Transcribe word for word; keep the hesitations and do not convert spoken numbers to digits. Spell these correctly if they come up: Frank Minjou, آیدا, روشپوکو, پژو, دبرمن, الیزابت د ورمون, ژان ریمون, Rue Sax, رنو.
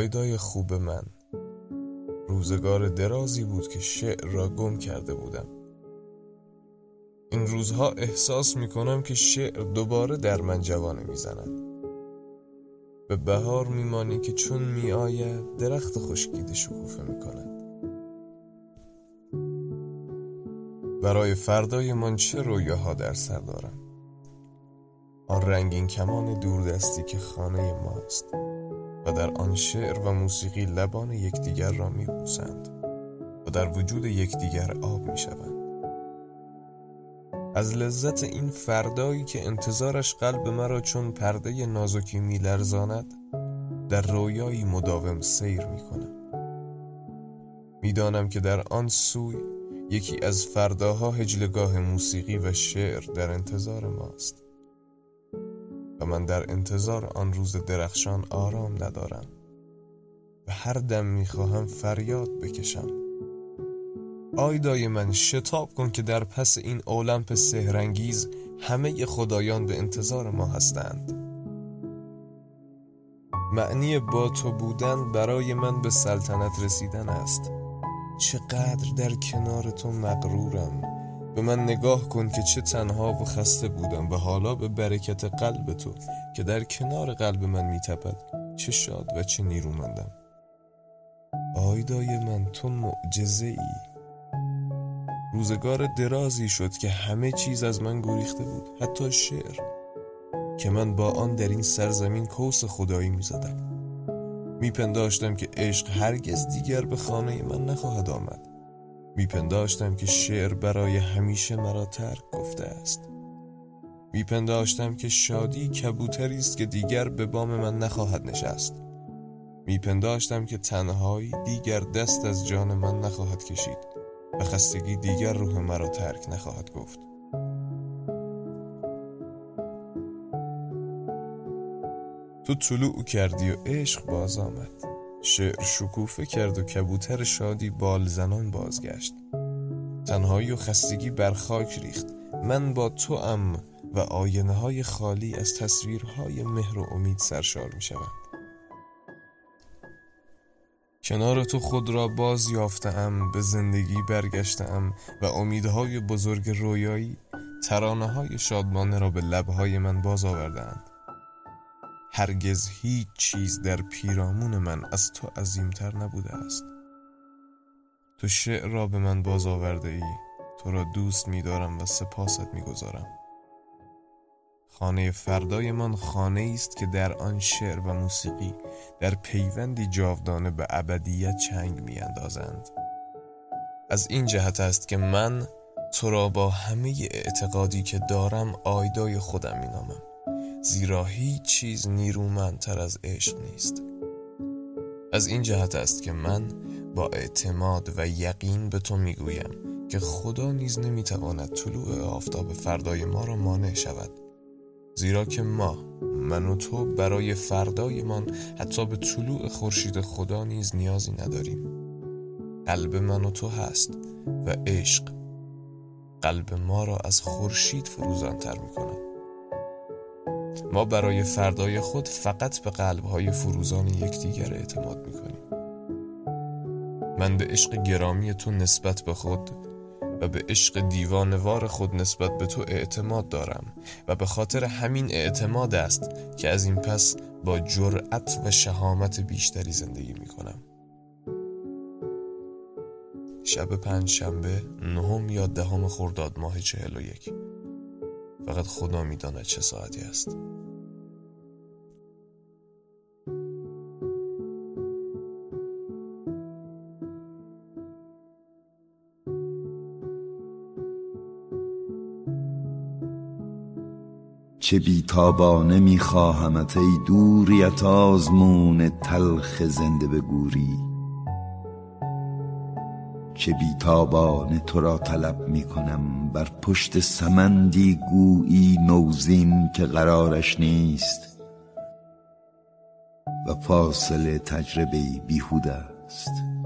آیدای خوب من، روزگار درازی بود که شعر را گم کرده بودم. این روزها احساس می کنم که شعر دوباره در من جوانه می زند. به بهار می مانی که چون می آید درخت خشکیده شکوفه می کند. برای فردای من چه رویاها در سر دارم؟ آن رنگین کمان دوردستی که خانه ماست و در آن شعر و موسیقی لبان یکدیگر را می بوسند و در وجود یکدیگر آب می شوند. از لذت این فردایی که انتظارش قلب مرا چون پرده نازکی می لرزاند، در رویایی مداوم سیر می کنم. می دانم که در آن سوی یکی از فرداها هجلگاه موسیقی و شعر در انتظار ماست و من در انتظار آن روز درخشان آرام ندارم و هر دم می خواهم فریاد بکشم: آیدای من، شتاب کن که در پس این اولمپ سحرانگیز همه خدایان به انتظار ما هستند. معنی با تو بودن برای من به سلطنت رسیدن است. چقدر در کنار تو مغرورم. به من نگاه کن که چه تنها و خسته بودم و حالا به برکت قلب تو که در کنار قلب من میتپد چه شاد و چه نیرومندم. آیدای من، تو معجزه ای. روزگار درازی شد که همه چیز از من گریخته بود، حتی شعر که من با آن در این سرزمین کوس خدایی می زدم. می پنداشتم که عشق هرگز دیگر به خانه من نخواهد آمد. می پنداشتم که شعر برای همیشه مرا ترک گفته است. می پنداشتم که شادی کبوتری است که دیگر به بام من نخواهد نشست. می پنداشتم که تنهایی دیگر دست از جان من نخواهد کشید و خستگی دیگر روح مرا ترک نخواهد گفت. تو طلوع کردی و عشق باز آمد، شعر شکوفه کرد و کبوتر شادی بال زنان بازگشت. تنهایی و خستگی بر خاک ریخت. من با تو ام و آینه های خالی از تصویرهای مهر و امید سرشار می شوند. کنار تو خود را باز یافتم، به زندگی برگشتم و امیدهای بزرگ رویایی ترانه‌های شادمانه را به لب‌های من باز آوردند. هرگز هیچ چیز در پیرامون من از تو عظیمتر نبوده است. تو شعر را به من باز آورده ای. تو را دوست می‌دارم و سپاست می‌گزارم. خانه فردای من خانه است که در آن شعر و موسیقی در پیوندی جاودانه به ابدیت چنگ می اندازند. از این جهت است که من تو را با همه اعتقادی که دارم آیدای خودم می نامم، زیرا هیچ چیز نیرومندتر از عشق نیست. از این جهت است که من با اعتماد و یقین به تو می گویم که خدا نیز نمی تواند طلوع آفتاب فردای ما را مانع شود، زیرا که ما، من و تو، برای فردایمان حتی به طلوع خورشید خدا نیز نیازی نداریم. قلب من و تو هست و عشق قلب ما را از خورشید فروزانتر می‌کند. ما برای فردای خود فقط به قلب‌های فروزان یکدیگر اعتماد می‌کنیم. من به عشق گرامی تو نسبت به خود و به عشق دیوانوار خود نسبت به تو اعتماد دارم و به خاطر همین اعتماد است که از این پس با جرأت و شهامت بیشتری زندگی می کنم. شب پنج شنبه نهم یا دهم خرداد ماه چهل و یک. فقط خدا می داند چه ساعتی است. چه بیتابانه می خواهمت ای دوریت آزمون تلخ زنده به گوری. چه بیتابانه تو را طلب می کنم بر پشت سمندی گویی نوزین که قرارش نیست و فاصله تجربه‌ای بیهوده است.